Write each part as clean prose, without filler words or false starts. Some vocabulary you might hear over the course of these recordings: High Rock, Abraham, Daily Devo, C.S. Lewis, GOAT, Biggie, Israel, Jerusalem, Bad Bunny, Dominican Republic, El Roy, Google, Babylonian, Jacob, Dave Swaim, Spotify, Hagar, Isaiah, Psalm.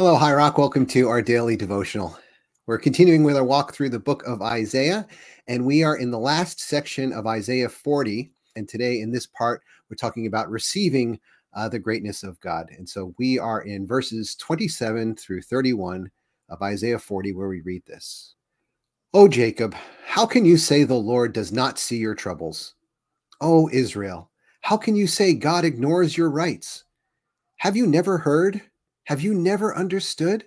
Hello, High Rock. Welcome to our daily devotional. We're continuing with our walk through the book of Isaiah, and we are in the last section of Isaiah 40. And today in this part, we're talking about receiving the greatness of God. And so we are in verses 27 through 31 of Isaiah 40, where we read this. O Jacob, how can you say the Lord does not see your troubles? O Israel, how can you say God ignores your rights? Have you never heard? Have you never understood?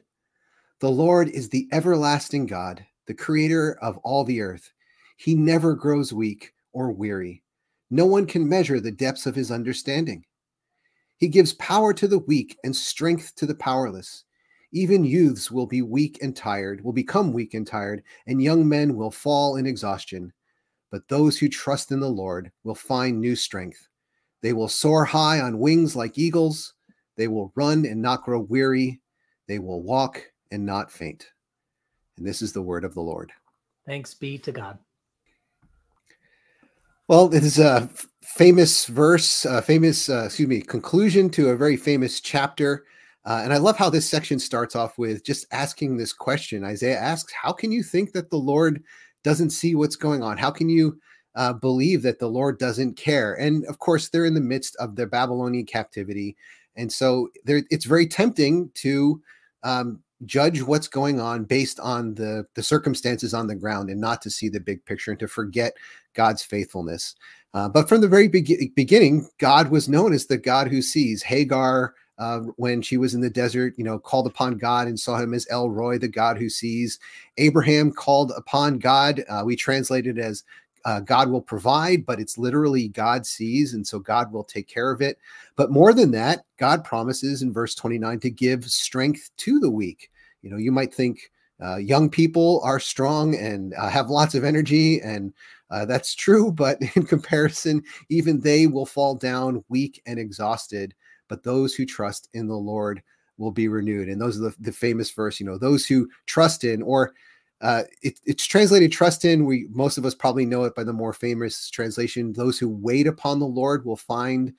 The Lord is the everlasting God, the creator of all the earth. He never grows weak or weary. No one can measure the depths of his understanding. He gives power to the weak and strength to the powerless. Even youths will be weak and tired, will become weak and tired, and young men will fall in exhaustion. But those who trust in the Lord will find new strength. They will soar high on wings like eagles. They will run and not grow weary. They will walk and not faint. And this is the word of the Lord. Thanks be to God. Well, it is a famous verse, conclusion to a very famous chapter. And I love how this section starts off with just asking this question. Isaiah asks, how can you think that the Lord doesn't see what's going on? How can you believe that the Lord doesn't care? And of course, they're in the midst of the Babylonian captivity. And so it's very tempting to judge what's going on based on the circumstances on the ground and not to see the big picture and to forget God's faithfulness. But from the very beginning, God was known as the God who sees. Hagar, when she was in the desert, called upon God and saw him as El Roy, the God who sees. Abraham called upon God. We translate it as God will provide, but it's literally God sees, and so God will take care of it. But more than that, God promises in verse 29 to give strength to the weak. You might think young people are strong and have lots of energy, and that's true, but in comparison, even they will fall down weak and exhausted. But those who trust in the Lord will be renewed. And those are the famous verse, those who trust in, or it's translated trust in. Most of us probably know it by the more famous translation. Those who wait upon the Lord will find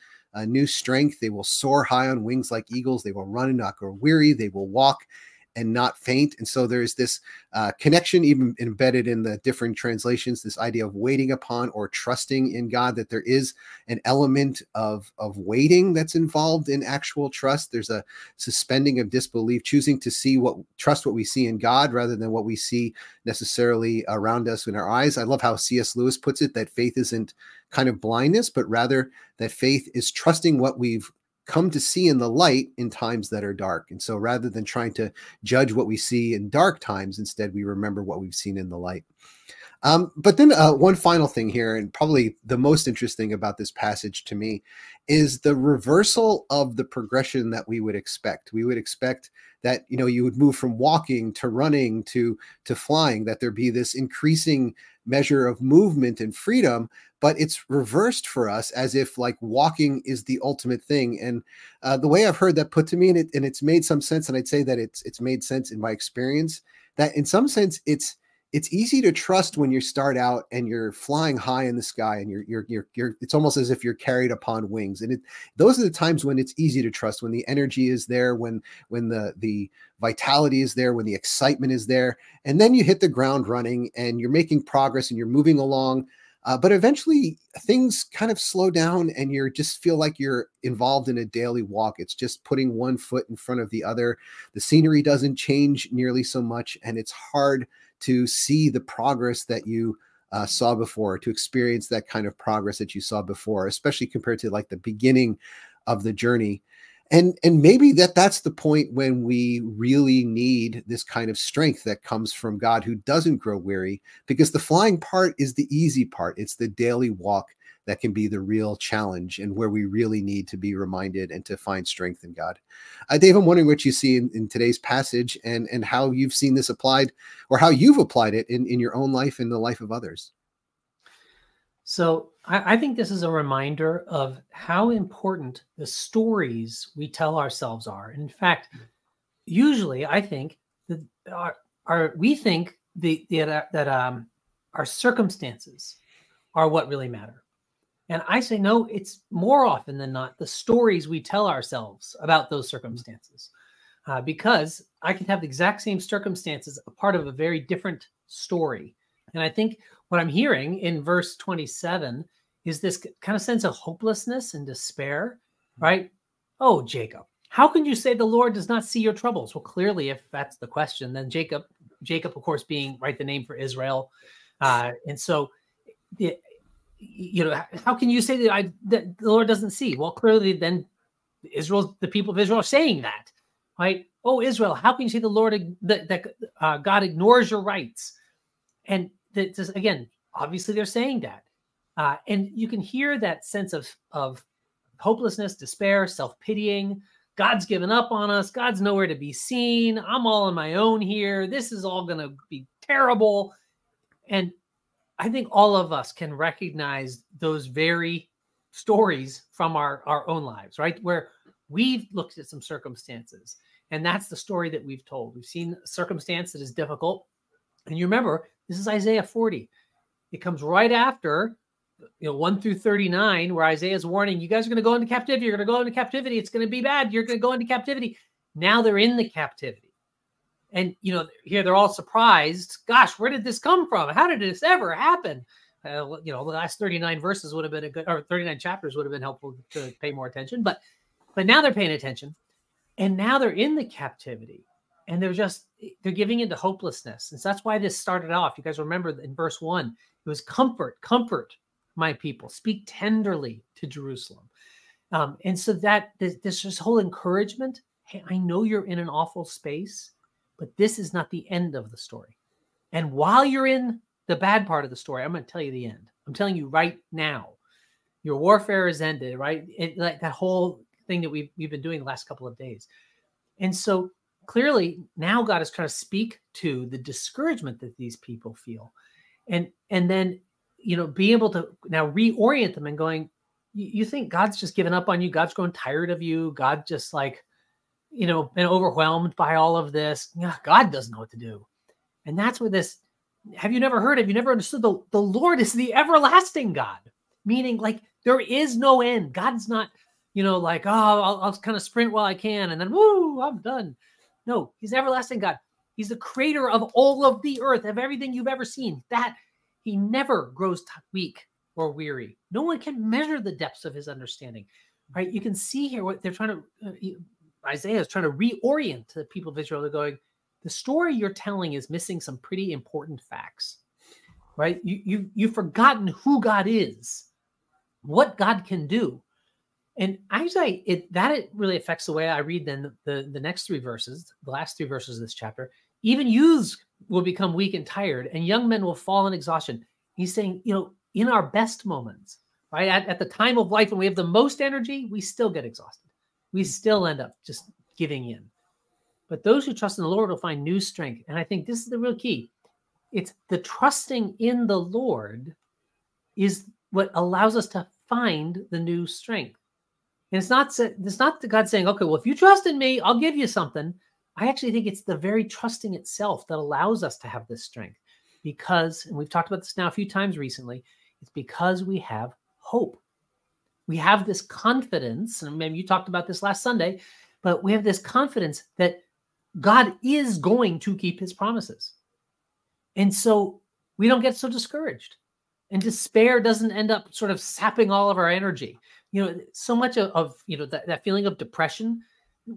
new strength. They will soar high on wings like eagles. They will run and not grow weary. They will walk and not faint. And so there's this connection even embedded in the different translations, this idea of waiting upon or trusting in God, that there is an element of waiting that's involved in actual trust. There's a suspending of disbelief, choosing to trust what we see in God rather than what we see necessarily around us in our eyes. I love how C.S. Lewis puts it, that faith isn't kind of blindness, but rather that faith is trusting what we've come to see in the light in times that are dark. And so rather than trying to judge what we see in dark times, instead we remember what we've seen in the light. But then one final thing here, and probably the most interesting about this passage to me, is the reversal of the progression that we would expect. We would expect that, you would move from walking to running to flying, that there be this increasing measure of movement and freedom, but it's reversed for us as if like walking is the ultimate thing. And the way I've heard that put to me, and it's made some sense, and I'd say that it's made sense in my experience, that in some sense it's easy to trust when you start out and you're flying high in the sky and you're it's almost as if you're carried upon wings. And those are the times when it's easy to trust, when the energy is there, when the vitality is there, when the excitement is there, and then you hit the ground running and you're making progress and you're moving along. But eventually things kind of slow down and you just feel like you're involved in a daily walk. It's just putting one foot in front of the other. The scenery doesn't change nearly so much, and it's hard to see the progress that you saw before, to experience that kind of progress that you saw before, especially compared to like the beginning of the journey. And maybe that's the point when we really need this kind of strength that comes from God, who doesn't grow weary, because the flying part is the easy part. It's the daily walk that can be the real challenge and where we really need to be reminded and to find strength in God. Dave, I'm wondering what you see in today's passage and how you've seen this applied, or how you've applied it in your own life and the life of others. So I think this is a reminder of how important the stories we tell ourselves are. In fact, usually I think that our circumstances are what really matter. And I say, no, it's more often than not the stories we tell ourselves about those circumstances. because I can have the exact same circumstances, a part of a very different story. And I think what I'm hearing in verse 27 is this kind of sense of hopelessness and despair, right? Oh, Jacob, how can you say the Lord does not see your troubles? Well, clearly, if that's the question, then Jacob, of course, being, right, the name for Israel. And so, you know, how can you say that, that the Lord doesn't see? Well, clearly, then the people of Israel are saying that, right? Oh, Israel, how can you say the Lord, that God ignores your rights? And that, again, obviously they're saying that. And you can hear that sense of hopelessness, despair, self-pitying. God's given up on us. God's nowhere to be seen. I'm all on my own here. This is all going to be terrible. And I think all of us can recognize those very stories from our own lives, right? Where we've looked at some circumstances, and that's the story that we've told. We've seen a circumstance that is difficult. And you remember, this is Isaiah 40. It comes right after, you know, 1 through 39, where Isaiah is warning, you guys are going to go into captivity. You're going to go into captivity. It's going to be bad. You're going to go into captivity. Now they're in the captivity. And, you know, here they're all surprised. Gosh, where did this come from? How did this ever happen? You know, the last 39 verses would have been a good, or 39 chapters would have been helpful to pay more attention. But now they're paying attention. And now they're in the captivity. And they're giving into hopelessness. And so that's why this started off. You guys remember in verse 1, it was comfort my people, speak tenderly to Jerusalem. And so that this whole encouragement, hey, I know you're in an awful space, but this is not the end of the story. And while you're in the bad part of the story, I'm going to tell you the end. I'm telling you right now, your warfare is ended, right? Like that whole thing that we've been doing the last couple of days. And so clearly now God is trying to speak to the discouragement that these people feel. And then, you know, be able to now reorient them and going, you think God's just given up on you. God's grown tired of you. God just like, you know, been overwhelmed by all of this. God doesn't know what to do. And that's where this, have you never heard? Have you never understood? The Lord is the everlasting God, meaning like there is no end. God's not, you know, like, oh, I'll kind of sprint while I can and then, woo, I'm done. No, he's everlasting God. He's the creator of all of the earth, of everything you've ever seen. That he never grows weak or weary. No one can measure the depths of his understanding, right? You can see here what they're trying to, Isaiah is trying to reorient to the people of Israel. They're going, the story you're telling is missing some pretty important facts, right? You've forgotten who God is, what God can do. And actually, it really affects the way I read then the next three verses, the last three verses of this chapter. Even youths will become weak and tired, and young men will fall in exhaustion. He's saying, you know, in our best moments, right, at the time of life when we have the most energy, we still get exhausted. We still end up just giving in. But those who trust in the Lord will find new strength. And I think this is the real key. It's the trusting in the Lord is what allows us to find the new strength. And it's not God saying, okay, well, if you trust in me, I'll give you something. I actually think it's the very trusting itself that allows us to have this strength because, and we've talked about this now a few times recently, it's because we have hope. We have this confidence, and maybe you talked about this last Sunday, but we have this confidence that God is going to keep his promises. And so we don't get so discouraged. And despair doesn't end up sort of sapping all of our energy. You know, so much of you know, that feeling of depression,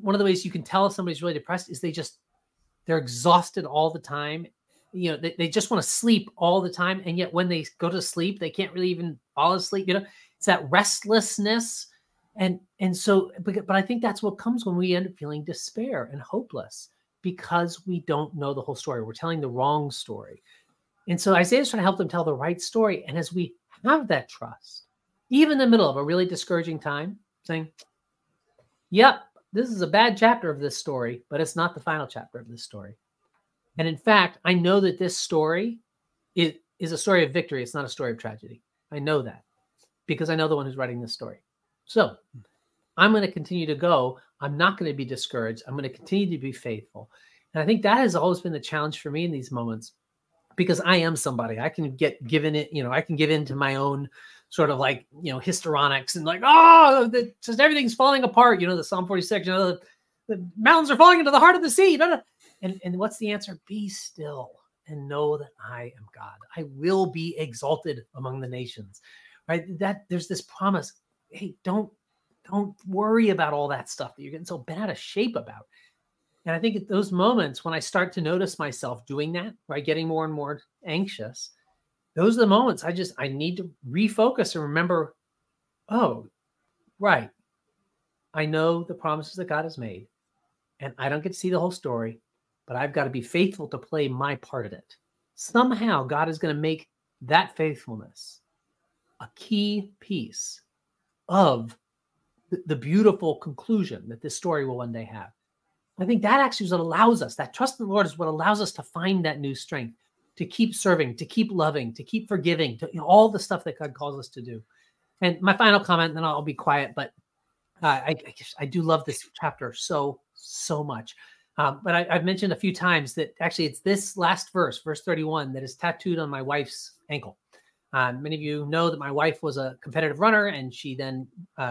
one of the ways you can tell if somebody's really depressed is they're exhausted all the time. You know, they just want to sleep all the time. And yet when they go to sleep, they can't really even fall asleep. You know, it's that restlessness. And so, but I think that's what comes when we end up feeling despair and hopeless because we don't know the whole story. We're telling the wrong story. And so Isaiah's trying to help them tell the right story. And as we have that trust, even in the middle of a really discouraging time, saying, yep, this is a bad chapter of this story, but it's not the final chapter of this story. And in fact, I know that this story is a story of victory. It's not a story of tragedy. I know that because I know the one who's writing this story. So I'm going to continue to go. I'm not going to be discouraged. I'm going to continue to be faithful. And I think that has always been the challenge for me in these moments because I am somebody. I can get given it, you know, I can give in to my own sort of like, you know, histrionics and like, oh, just everything's falling apart. You know, the Psalm 46, you know, the mountains are falling into the heart of the sea. And what's the answer? Be still and know that I am God. I will be exalted among the nations, right? That there's this promise. Hey, don't worry about all that stuff that you're getting so bad a shape about. And I think at those moments when I start to notice myself doing that, right, getting more and more anxious, those are the moments I need to refocus and remember, oh, right, I know the promises that God has made, and I don't get to see the whole story, but I've got to be faithful to play my part of it. Somehow God is going to make that faithfulness a key piece of the beautiful conclusion that this story will one day have. I think that actually is what allows us, that trust in the Lord is what allows us to find that new strength, to keep serving, to keep loving, to keep forgiving, to all the stuff that God calls us to do. And my final comment, and then I'll be quiet, but I do love this chapter so much. But I've mentioned a few times that actually it's this last verse, verse 31, that is tattooed on my wife's ankle. Many of you know that my wife was a competitive runner, and she then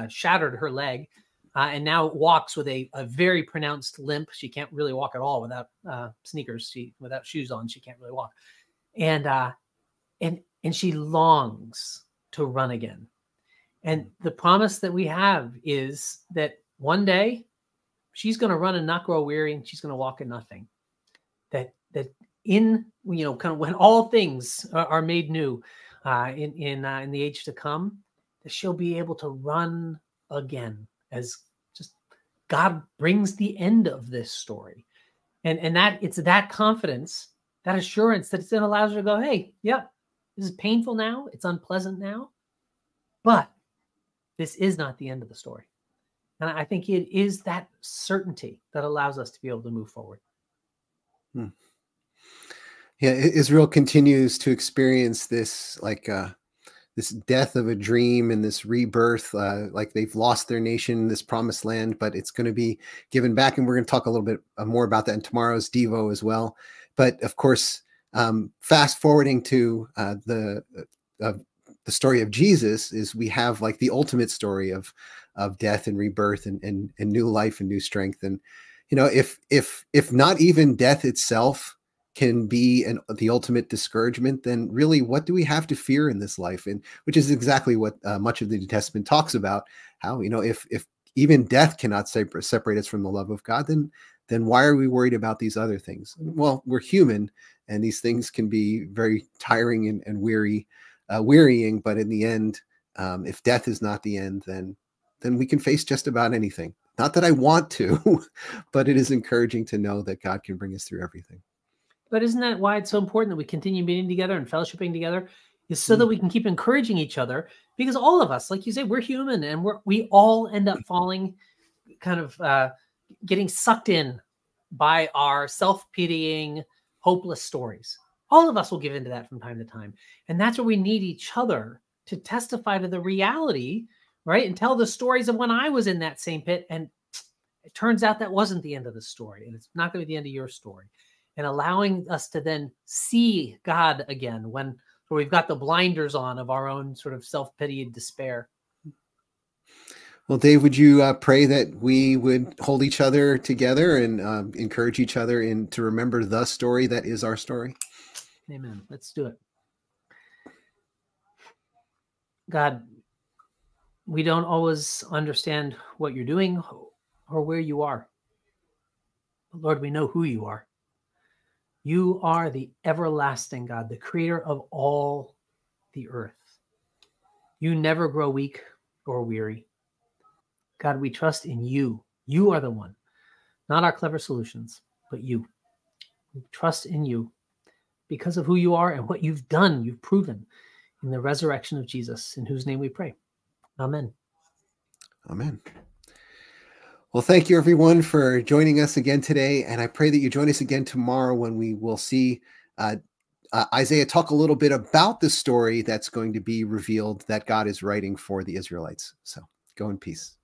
shattered her leg. And now walks with a very pronounced limp. She can't really walk at all without sneakers. Without shoes on, she can't really walk. And she longs to run again. And the promise that we have is that one day she's going to run and not grow weary, and she's going to walk in nothing. That in, you know, kind of when all things are made new in the age to come, that she'll be able to run again. As just God brings the end of this story. And that it's that confidence, that assurance that then allows her to go, hey, yeah, this is painful now. It's unpleasant now. But this is not the end of the story. And I think it is that certainty that allows us to be able to move forward. Hmm. Yeah, Israel continues to experience this this death of a dream and this rebirth, like they've lost their nation, this promised land, but it's going to be given back. And we're going to talk a little bit more about that in tomorrow's Devo as well. But of course, fast forwarding to the story of Jesus is we have like the ultimate story of death and rebirth and new life and new strength. And, you know, if not even death itself can be the ultimate discouragement, then really what do we have to fear in this life? And which is exactly what much of the New Testament talks about, how, you know, if even death cannot separate us from the love of God, then why are we worried about these other things? Well, we're human, and these things can be very tiring and wearying, but in the end, if death is not the end, then we can face just about anything. Not that I want to, but it is encouraging to know that God can bring us through everything. But isn't that why it's so important that we continue meeting together and fellowshipping together, is so that we can keep encouraging each other? Because all of us, like you say, we're human, and we all end up falling, kind of getting sucked in by our self-pitying, hopeless stories. All of us will give into that from time to time. And that's where we need each other to testify to the reality, right? And tell the stories of when I was in that same pit. And it turns out that wasn't the end of the story. And it's not going to be the end of your story. And allowing us to then see God again when we've got the blinders on of our own sort of self-pity and despair. Well, Dave, would you pray that we would hold each other together and encourage each other to remember the story that is our story? Amen. Let's do it. God, we don't always understand what you're doing or where you are. But Lord, we know who you are. You are the everlasting God, the creator of all the earth. You never grow weak or weary. God, we trust in you. You are the one, not our clever solutions, but you. We trust in you because of who you are and what you've done, you've proven in the resurrection of Jesus, in whose name we pray. Amen. Amen. Well, thank you, everyone, for joining us again today. And I pray that you join us again tomorrow when we will see Isaiah talk a little bit about the story that's going to be revealed that God is writing for the Israelites. So go in peace.